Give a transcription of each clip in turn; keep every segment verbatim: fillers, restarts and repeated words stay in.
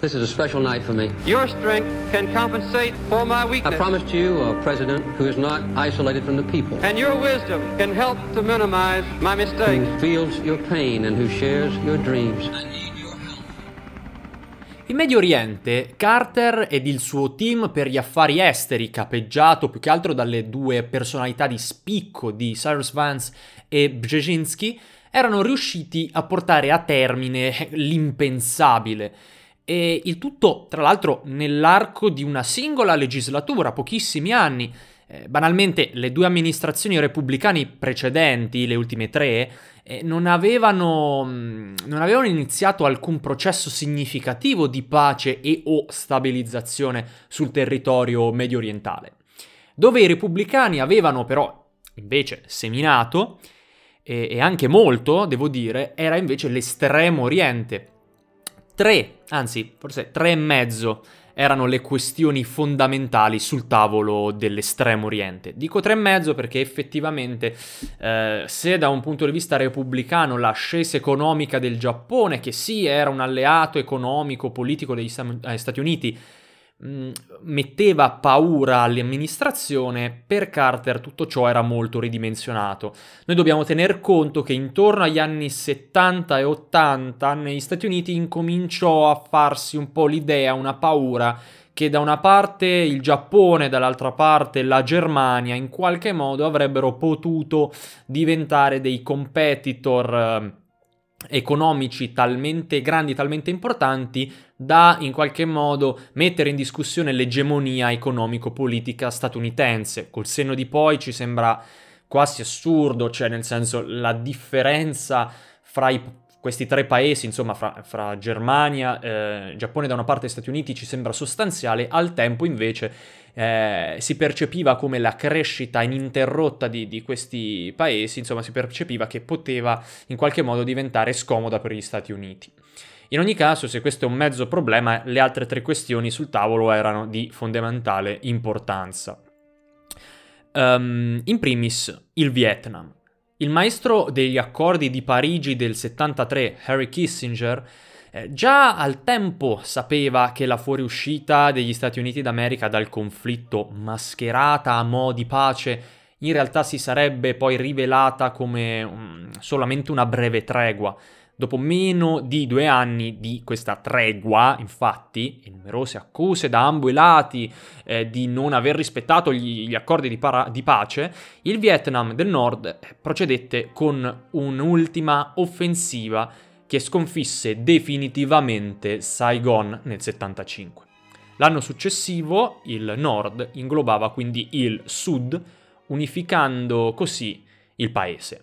This is a special night for me. Your strength can compensate for my weakness. I promise to you a president who is not isolated from the people. And your wisdom can help to minimize my mistakes. Who feels your pain and who shares your dreams. In Medio Oriente, Carter ed il suo team per gli affari esteri, capeggiato più che altro dalle due personalità di spicco di Cyrus Vance e Brzezinski, erano riusciti a portare a termine l'impensabile. E il tutto, tra l'altro, nell'arco di una singola legislatura, pochissimi anni. Eh, banalmente, le due amministrazioni repubblicane precedenti, le ultime tre, eh, non avevano, non avevano iniziato alcun processo significativo di pace e o stabilizzazione sul territorio medio orientale, dove i repubblicani avevano però, invece, seminato, e, e anche molto, devo dire, era invece l'Estremo Oriente. Tre, anzi forse tre e mezzo erano le questioni fondamentali sul tavolo dell'Estremo Oriente. Dico tre e mezzo perché effettivamente eh, se da un punto di vista repubblicano l'ascesa economica del Giappone, che sì era un alleato economico, politico degli St- eh, Stati Uniti, mh, metteva paura all'amministrazione, per Carter tutto ciò era molto ridimensionato. Noi dobbiamo tener conto che intorno agli anni settanta e ottanta negli Stati Uniti incominciò a farsi un po' l'idea, una paura, che da una parte il Giappone, dall'altra parte la Germania, in qualche modo avrebbero potuto diventare dei competitor eh, economici talmente grandi, talmente importanti da in qualche modo mettere in discussione l'egemonia economico-politica statunitense. Col senno di poi ci sembra quasi assurdo, cioè nel senso la differenza fra i, questi tre paesi, insomma fra, fra Germania, eh, Giappone da una parte e Stati Uniti, ci sembra sostanziale. Al tempo invece eh, si percepiva come la crescita ininterrotta di, di questi paesi, insomma si percepiva che poteva in qualche modo diventare scomoda per gli Stati Uniti. In ogni caso, se questo è un mezzo problema, le altre tre questioni sul tavolo erano di fondamentale importanza. Um, in primis, il Vietnam. Il maestro degli accordi di Parigi del settantatré, Henry Kissinger, eh, già al tempo sapeva che la fuoriuscita degli Stati Uniti d'America dal conflitto, mascherata a mo' di pace, in realtà si sarebbe poi rivelata come um, solamente una breve tregua. Dopo meno di due anni di questa tregua, infatti, e numerose accuse da ambo i lati eh, di non aver rispettato gli, gli accordi di, para- di pace, il Vietnam del Nord procedette con un'ultima offensiva che sconfisse definitivamente Saigon nel settantacinque. L'anno successivo il Nord inglobava quindi il Sud, unificando così il paese.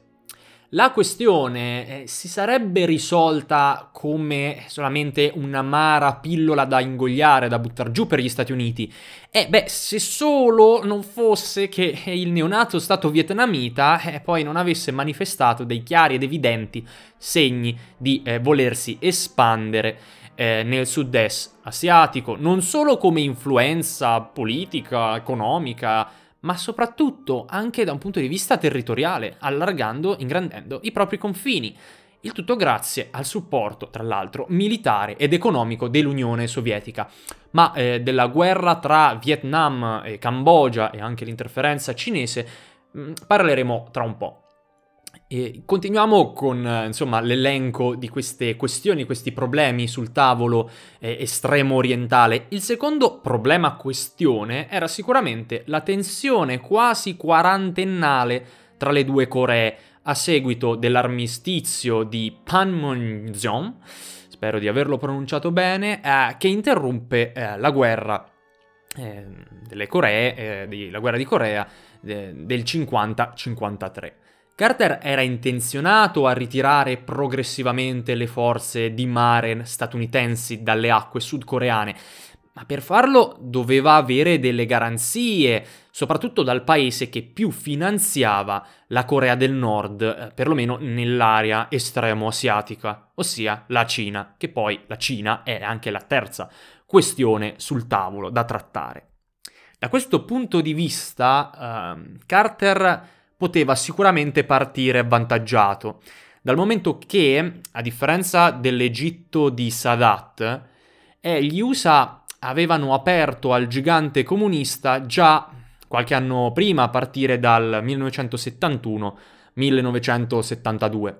La questione eh, si sarebbe risolta come solamente un'amara pillola da ingoiare, da buttare giù per gli Stati Uniti. E beh, se solo non fosse che il neonato stato vietnamita eh, poi non avesse manifestato dei chiari ed evidenti segni di eh, volersi espandere eh, nel sud-est asiatico, non solo come influenza politica, economica, ma soprattutto anche da un punto di vista territoriale, allargando, ingrandendo i propri confini. Il tutto grazie al supporto, tra l'altro, militare ed economico dell'Unione Sovietica. Ma eh, della guerra tra Vietnam e Cambogia e anche l'interferenza cinese mh, parleremo tra un po'. E continuiamo con eh, insomma, l'elenco di queste questioni, questi problemi sul tavolo eh, estremo orientale. Il secondo problema questione era sicuramente la tensione quasi quarantennale tra le due Coree a seguito dell'armistizio di Panmunjom, spero di averlo pronunciato bene, eh, che interrompe eh, la guerra eh, delle Coree, eh, di, la guerra di Corea eh, del cinquanta cinquantatré. Carter era intenzionato a ritirare progressivamente le forze di mare statunitensi dalle acque sudcoreane, ma per farlo doveva avere delle garanzie, soprattutto dal paese che più finanziava la Corea del Nord, perlomeno nell'area estremo-asiatica, ossia la Cina, che poi la Cina è anche la terza questione sul tavolo da trattare. Da questo punto di vista, ehm, Carter poteva sicuramente partire avvantaggiato, dal momento che, a differenza dell'Egitto di Sadat, e gli U S A avevano aperto al gigante comunista già qualche anno prima, a partire dal millenovecentosettantuno millenovecentosettantadue.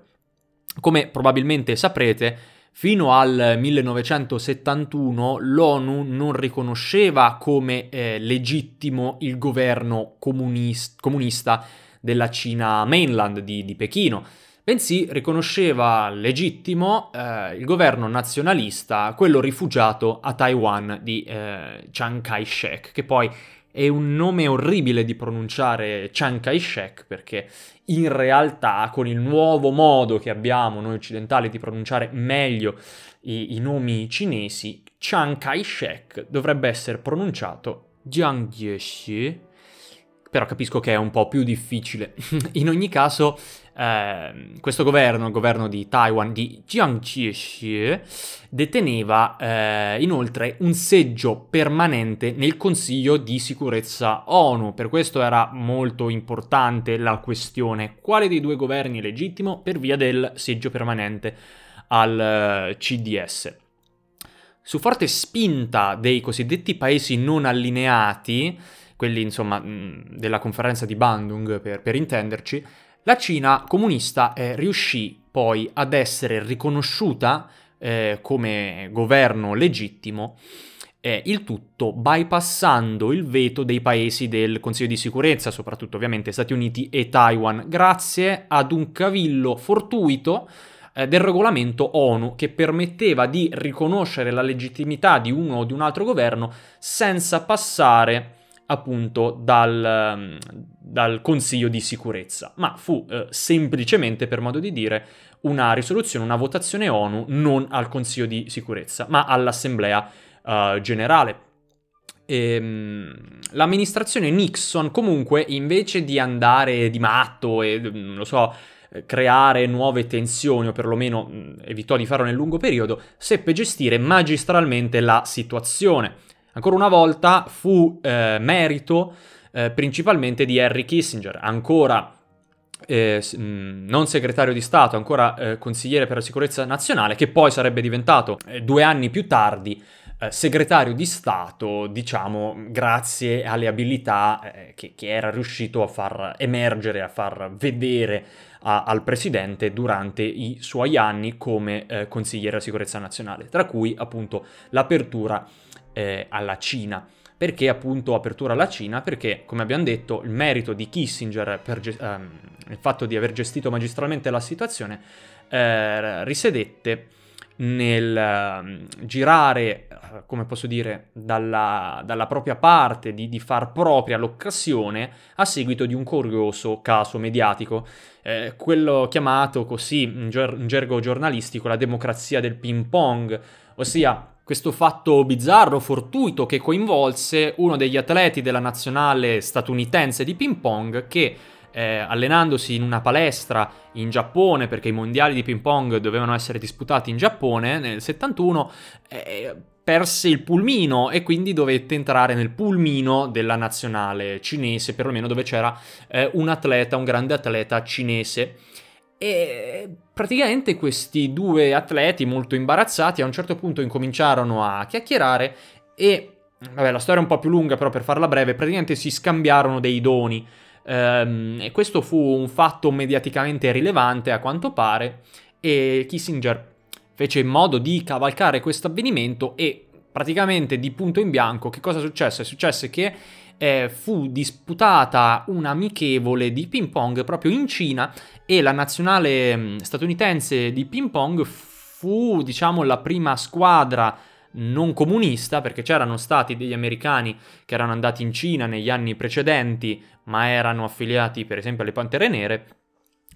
Come probabilmente saprete, fino al millenovecentosettantuno l'ONU non riconosceva come eh, legittimo il governo comunist- comunista della Cina mainland di, di Pechino, bensì riconosceva legittimo eh, il governo nazionalista, quello rifugiato a Taiwan di eh, Chiang Kai-shek, che poi è un nome orribile di pronunciare, Chiang Kai-shek, perché in realtà con il nuovo modo che abbiamo noi occidentali di pronunciare meglio i, i nomi cinesi, Chiang Kai-shek dovrebbe essere pronunciato Jiang Jieshi, però capisco che è un po' più difficile. In ogni caso, eh, questo governo, il governo di Taiwan di Chiang Kai-shek, deteneva eh, inoltre un seggio permanente nel Consiglio di Sicurezza ONU. Per questo era molto importante la questione quale dei due governi è legittimo per via del seggio permanente al C D S. Su forte spinta dei cosiddetti paesi non allineati, quelli insomma della conferenza di Bandung per, per intenderci, la Cina comunista eh, riuscì poi ad essere riconosciuta eh, come governo legittimo, eh, il tutto bypassando il veto dei paesi del Consiglio di Sicurezza, soprattutto ovviamente Stati Uniti e Taiwan, grazie ad un cavillo fortuito eh, del regolamento ONU che permetteva di riconoscere la legittimità di uno o di un altro governo senza passare appunto dal, dal Consiglio di Sicurezza, ma fu eh, semplicemente, per modo di dire, una risoluzione, una votazione ONU non al Consiglio di Sicurezza, ma all'Assemblea eh, Generale. E, l'amministrazione Nixon comunque, invece di andare di matto e, non lo so, creare nuove tensioni, o perlomeno evitò di farlo nel lungo periodo, seppe gestire magistralmente la situazione. Ancora una volta fu eh, merito eh, principalmente di Henry Kissinger, ancora eh, non segretario di Stato, ancora eh, consigliere per la sicurezza nazionale, che poi sarebbe diventato eh, due anni più tardi eh, segretario di Stato, diciamo, grazie alle abilità eh, che, che era riuscito a far emergere, a far vedere a, al presidente durante i suoi anni come eh, consigliere della sicurezza nazionale, tra cui appunto l'apertura alla Cina. Perché appunto apertura alla Cina? Perché, come abbiamo detto, il merito di Kissinger per ge- ehm, il fatto di aver gestito magistralmente la situazione eh, risedette nel eh, girare, come posso dire, dalla, dalla propria parte, di, di far propria l'occasione a seguito di un curioso caso mediatico, eh, quello chiamato così in, ger- in gergo giornalistico la democrazia del ping pong, ossia questo fatto bizzarro, fortuito, che coinvolse uno degli atleti della nazionale statunitense di ping pong che, eh, allenandosi in una palestra in Giappone, perché i mondiali di ping pong dovevano essere disputati in Giappone nel settantuno, eh, perse il pulmino e quindi dovette entrare nel pulmino della nazionale cinese, perlomeno dove c'era eh, un atleta, un grande atleta cinese. E praticamente questi due atleti, molto imbarazzati, a un certo punto incominciarono a chiacchierare e, vabbè, la storia è un po' più lunga, però per farla breve, praticamente si scambiarono dei doni. Ehm, e questo fu un fatto mediaticamente rilevante, a quanto pare, e Kissinger fece in modo di cavalcare questo avvenimento e praticamente di punto in bianco che cosa è successo? È successo che Eh, fu disputata un'amichevole di ping pong proprio in Cina e la nazionale statunitense di ping pong fu, diciamo, la prima squadra non comunista, perché c'erano stati degli americani che erano andati in Cina negli anni precedenti, ma erano affiliati per esempio alle Pantere Nere,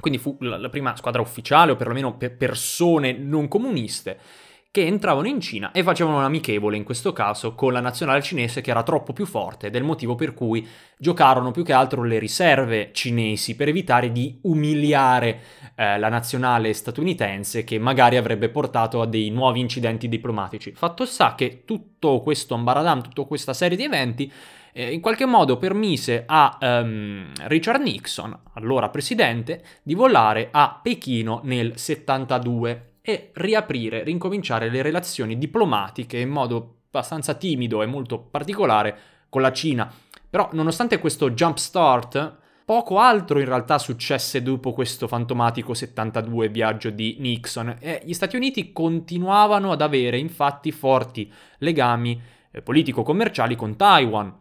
quindi fu la, la prima squadra ufficiale, o perlomeno per persone non comuniste, che entravano in Cina e facevano un amichevole, in questo caso con la nazionale cinese, che era troppo più forte, ed è il motivo per cui giocarono più che altro le riserve cinesi, per evitare di umiliare eh, la nazionale statunitense, che magari avrebbe portato a dei nuovi incidenti diplomatici. Fatto sta che tutto questo ambaradam, tutta questa serie di eventi eh, in qualche modo permise a um, Richard Nixon, allora presidente, di volare a Pechino nel settantadue. e riaprire, rincominciare le relazioni diplomatiche in modo abbastanza timido e molto particolare con la Cina. Però nonostante questo jump start, poco altro in realtà successe dopo questo fantomatico settantadue viaggio di Nixon e gli Stati Uniti continuavano ad avere infatti forti legami politico-commerciali con Taiwan,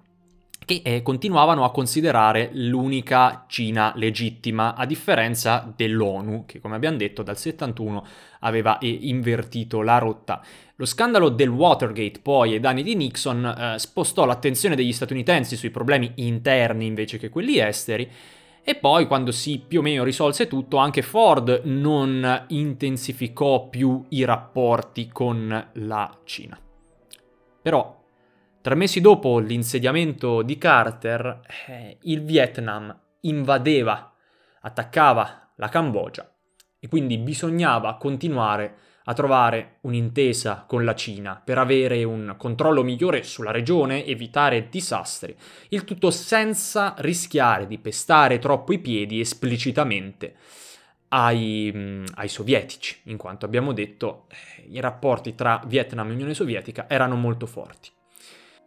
che eh, continuavano a considerare l'unica Cina legittima, a differenza dell'ONU, che come abbiamo detto dal settantuno aveva eh, invertito la rotta. Lo scandalo del Watergate poi, ai danni di Nixon, eh, spostò l'attenzione degli statunitensi sui problemi interni invece che quelli esteri, e poi quando si più o meno risolse tutto anche Ford non intensificò più i rapporti con la Cina. Però tre mesi dopo l'insediamento di Carter, eh, il Vietnam invadeva, attaccava la Cambogia e quindi bisognava continuare a trovare un'intesa con la Cina per avere un controllo migliore sulla regione, evitare disastri, il tutto senza rischiare di pestare troppo i piedi esplicitamente Ai, ai sovietici, in quanto abbiamo detto eh, i rapporti tra Vietnam e Unione Sovietica erano molto forti,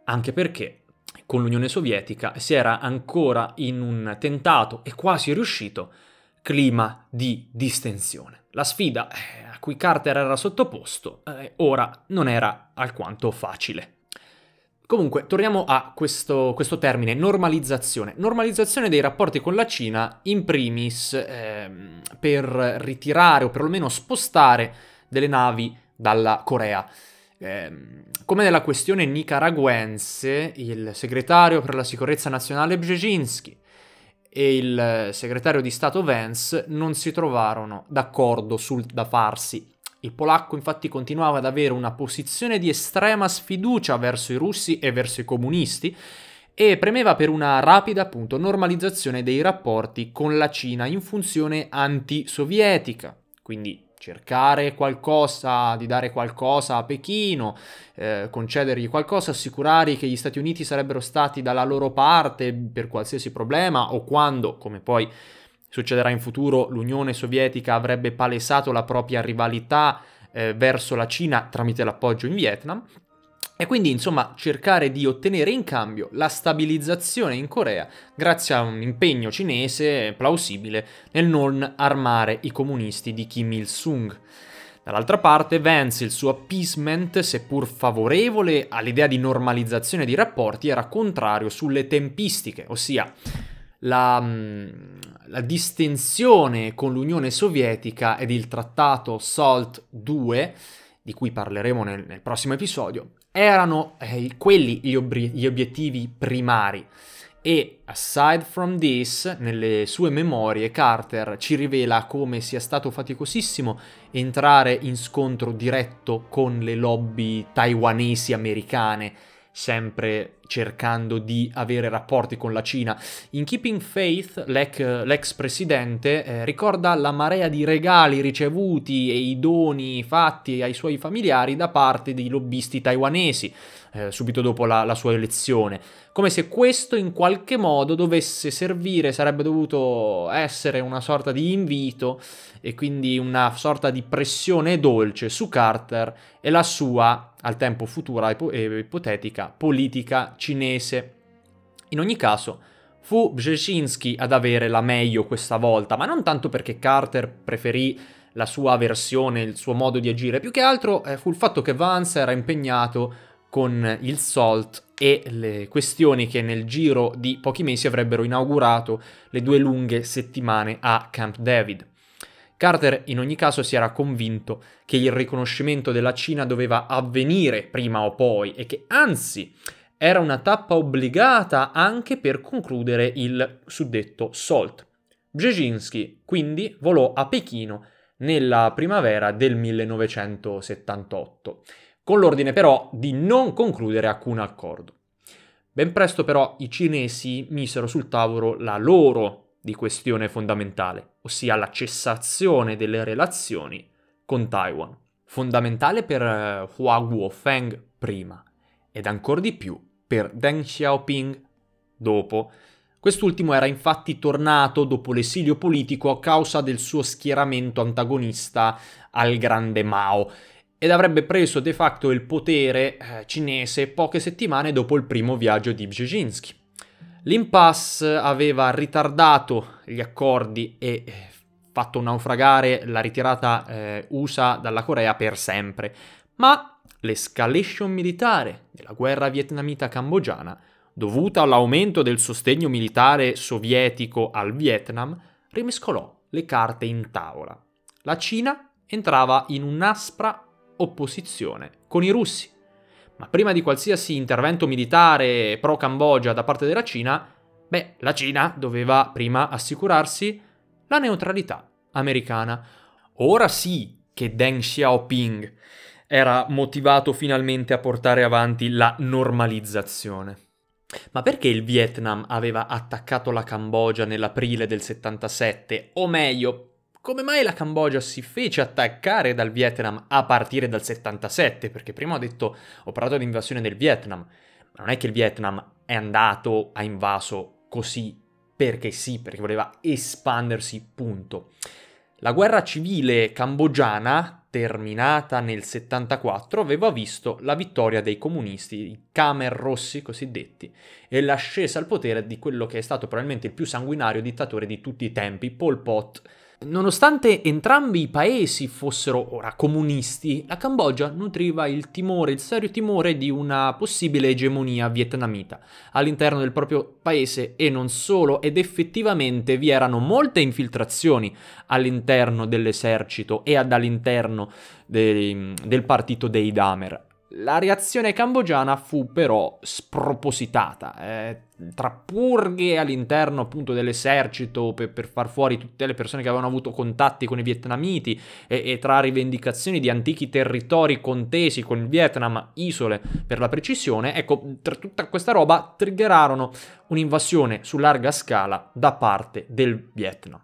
anche perché con l'Unione Sovietica si era ancora in un tentato e quasi riuscito clima di distensione. La sfida eh, a cui Carter era sottoposto eh, ora non era alquanto facile. Comunque, torniamo a questo, questo termine, normalizzazione. Normalizzazione dei rapporti con la Cina, in primis, eh, per ritirare o perlomeno spostare delle navi dalla Corea. Eh, come nella questione nicaraguense, il segretario per la sicurezza nazionale Brzezinski e il segretario di Stato Vance non si trovarono d'accordo sul da farsi. Il polacco infatti continuava ad avere una posizione di estrema sfiducia verso i russi e verso i comunisti e premeva per una rapida, appunto, normalizzazione dei rapporti con la Cina in funzione antisovietica, quindi cercare qualcosa, di dare qualcosa a Pechino, eh, concedergli qualcosa, assicurare che gli Stati Uniti sarebbero stati dalla loro parte per qualsiasi problema o quando, come poi succederà in futuro, l'Unione Sovietica avrebbe palesato la propria rivalità eh, verso la Cina tramite l'appoggio in Vietnam, e quindi insomma cercare di ottenere in cambio la stabilizzazione in Corea grazie a un impegno cinese plausibile nel non armare i comunisti di Kim Il-sung. Dall'altra parte Vance, il suo appeasement, seppur favorevole all'idea di normalizzazione dei rapporti, era contrario sulle tempistiche, ossia La, la distensione con l'Unione Sovietica ed il trattato SALT due, di cui parleremo nel, nel prossimo episodio, erano eh, quelli gli, obri- gli obiettivi primari. E aside from this, nelle sue memorie, Carter ci rivela come sia stato faticosissimo entrare in scontro diretto con le lobby taiwanesi americane, sempre cercando di avere rapporti con la Cina. In Keeping Faith, l'ex presidente eh, ricorda la marea di regali ricevuti e i doni fatti ai suoi familiari da parte dei lobbisti taiwanesi eh, subito dopo la, la sua elezione, come se questo in qualche modo dovesse servire, sarebbe dovuto essere una sorta di invito e quindi una sorta di pressione dolce su Carter e la sua, al tempo futura e ipotetica, politica cinese. In ogni caso, fu Brzezinski ad avere la meglio questa volta, ma non tanto perché Carter preferì la sua versione, il suo modo di agire, più che altro eh, fu il fatto che Vance era impegnato con il SALT e le questioni che nel giro di pochi mesi avrebbero inaugurato le due lunghe settimane a Camp David. Carter in ogni caso si era convinto che il riconoscimento della Cina doveva avvenire prima o poi e che anzi era una tappa obbligata anche per concludere il suddetto SALT. Brzezinski quindi volò a Pechino nella primavera del millenovecentosettantotto, con l'ordine però di non concludere alcun accordo. Ben presto però i cinesi misero sul tavolo la loro di questione fondamentale, ossia la cessazione delle relazioni con Taiwan, fondamentale per Hua Guofeng prima ed ancor di più per Deng Xiaoping dopo, Quest'ultimo era infatti tornato dopo l'esilio politico a causa del suo schieramento antagonista al grande Mao ed avrebbe preso de facto il potere eh, cinese poche settimane dopo il primo viaggio di Brzezinski. L'impasse aveva ritardato gli accordi e fatto naufragare la ritirata eh, U S A dalla Corea per sempre, ma l'escalation militare della guerra vietnamita-cambogiana, dovuta all'aumento del sostegno militare sovietico al Vietnam, rimescolò le carte in tavola. La Cina entrava in un'aspra opposizione con i russi, ma prima di qualsiasi intervento militare pro-Cambogia da parte della Cina, beh, la Cina doveva prima assicurarsi la neutralità americana. Ora sì che Deng Xiaoping era motivato finalmente a portare avanti la normalizzazione. Ma perché il Vietnam aveva attaccato la Cambogia nell'aprile del settantasette? O meglio, come mai la Cambogia si fece attaccare dal Vietnam a partire dal settantasette? Perché prima ho detto, ho parlato di invasione del Vietnam, ma non è che il Vietnam è andato a invaso così perché sì, perché voleva espandersi, punto. La guerra civile cambogiana, terminata nel settantaquattro, aveva visto la vittoria dei comunisti, i Khmer Rossi cosiddetti, e l'ascesa al potere di quello che è stato probabilmente il più sanguinario dittatore di tutti i tempi, Pol Pot. Nonostante entrambi i paesi fossero ora comunisti, la Cambogia nutriva il timore, il serio timore di una possibile egemonia vietnamita all'interno del proprio paese e non solo, ed effettivamente vi erano molte infiltrazioni all'interno dell'esercito e all'interno dei, del partito dei Damer. La reazione cambogiana fu però spropositata, eh, tra purghe all'interno appunto dell'esercito per, per far fuori tutte le persone che avevano avuto contatti con i vietnamiti e, e tra rivendicazioni di antichi territori contesi con il Vietnam, isole per la precisione, ecco, tra tutta questa roba triggerarono un'invasione su larga scala da parte del Vietnam.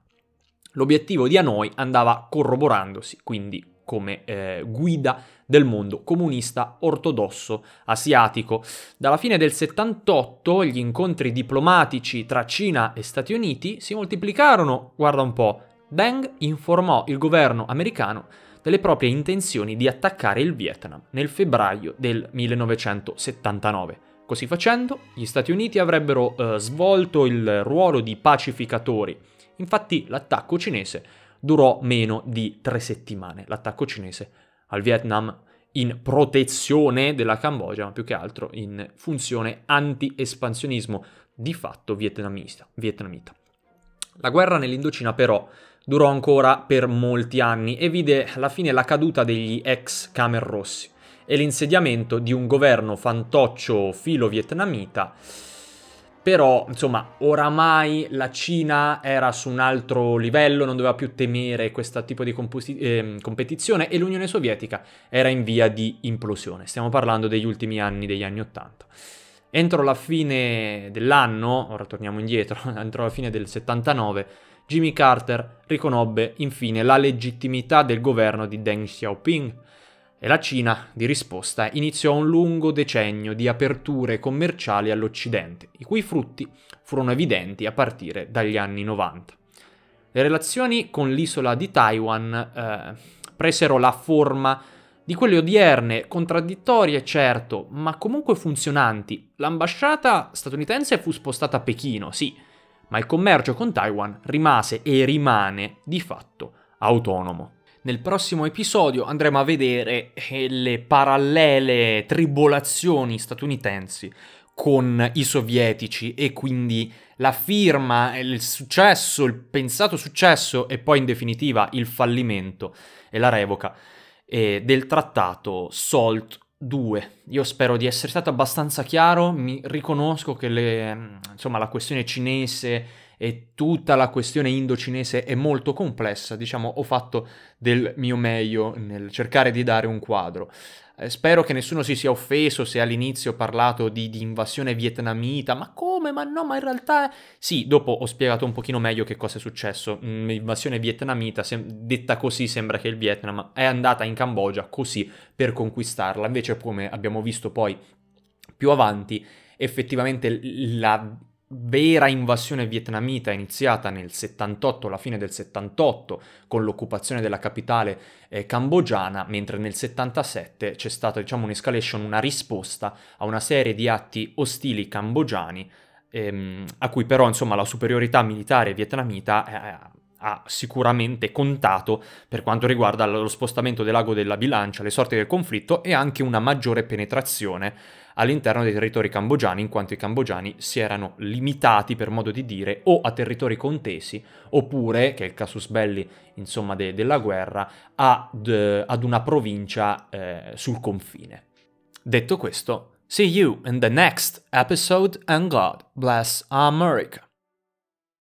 L'obiettivo di Hanoi andava corroborandosi, quindi come eh, guida del mondo comunista ortodosso asiatico. Dalla fine del settantotto gli incontri diplomatici tra Cina e Stati Uniti si moltiplicarono, guarda un po'. Deng informò il governo americano delle proprie intenzioni di attaccare il Vietnam nel febbraio del millenovecentosettantanove. Così facendo, gli Stati Uniti avrebbero eh, svolto il ruolo di pacificatori. Infatti l'attacco cinese durò meno di tre settimane, l'attacco cinese al Vietnam in protezione della Cambogia, ma più che altro in funzione anti-espansionismo di fatto vietnamista, vietnamita. La guerra nell'Indocina però durò ancora per molti anni e vide alla fine la caduta degli ex Khmer Rossi e l'insediamento di un governo fantoccio filo-vietnamita. Però, insomma, oramai la Cina era su un altro livello, non doveva più temere questo tipo di compusi- eh, competizione e l'Unione Sovietica era in via di implosione. Stiamo parlando degli ultimi anni, degli anni Ottanta. Entro la fine dell'anno, ora torniamo indietro, entro la fine del settantanove, Jimmy Carter riconobbe infine la legittimità del governo di Deng Xiaoping e la Cina, di risposta, iniziò un lungo decennio di aperture commerciali all'Occidente, i cui frutti furono evidenti a partire dagli anni novanta. Le relazioni con l'isola di Taiwan eh, presero la forma di quelle odierne, contraddittorie certo, ma comunque funzionanti. L'ambasciata statunitense fu spostata a Pechino, sì, ma il commercio con Taiwan rimase e rimane di fatto autonomo. Nel prossimo episodio andremo a vedere le parallele tribolazioni statunitensi con i sovietici e quindi la firma, il successo, il pensato successo e poi in definitiva il fallimento e la revoca eh, del trattato SALT due. Io spero di essere stato abbastanza chiaro, mi riconosco che le, insomma, la questione cinese e tutta la questione indocinese è molto complessa, diciamo ho fatto del mio meglio nel cercare di dare un quadro. Eh, spero che nessuno si sia offeso se all'inizio ho parlato di, di invasione vietnamita, ma come? Ma no, ma in realtà... Sì, dopo ho spiegato un pochino meglio che cosa è successo. L'invasione vietnamita, se, detta così, sembra che il Vietnam è andata in Cambogia così per conquistarla, invece come abbiamo visto poi più avanti, effettivamente la... vera invasione vietnamita iniziata nel settantotto, alla fine del settantotto, con l'occupazione della capitale eh, cambogiana, mentre nel settantasette c'è stata, diciamo, un'escalation, una risposta a una serie di atti ostili cambogiani, ehm, a cui però, insomma, la superiorità militare vietnamita eh, ha sicuramente contato per quanto riguarda lo spostamento dell'ago della bilancia, le sorti del conflitto e anche una maggiore penetrazione all'interno dei territori cambogiani, in quanto i cambogiani si erano limitati, per modo di dire, o a territori contesi, oppure, che è il casus belli, insomma, de- della guerra, ad, ad una provincia eh, sul confine. Detto questo, see you in the next episode and God bless America.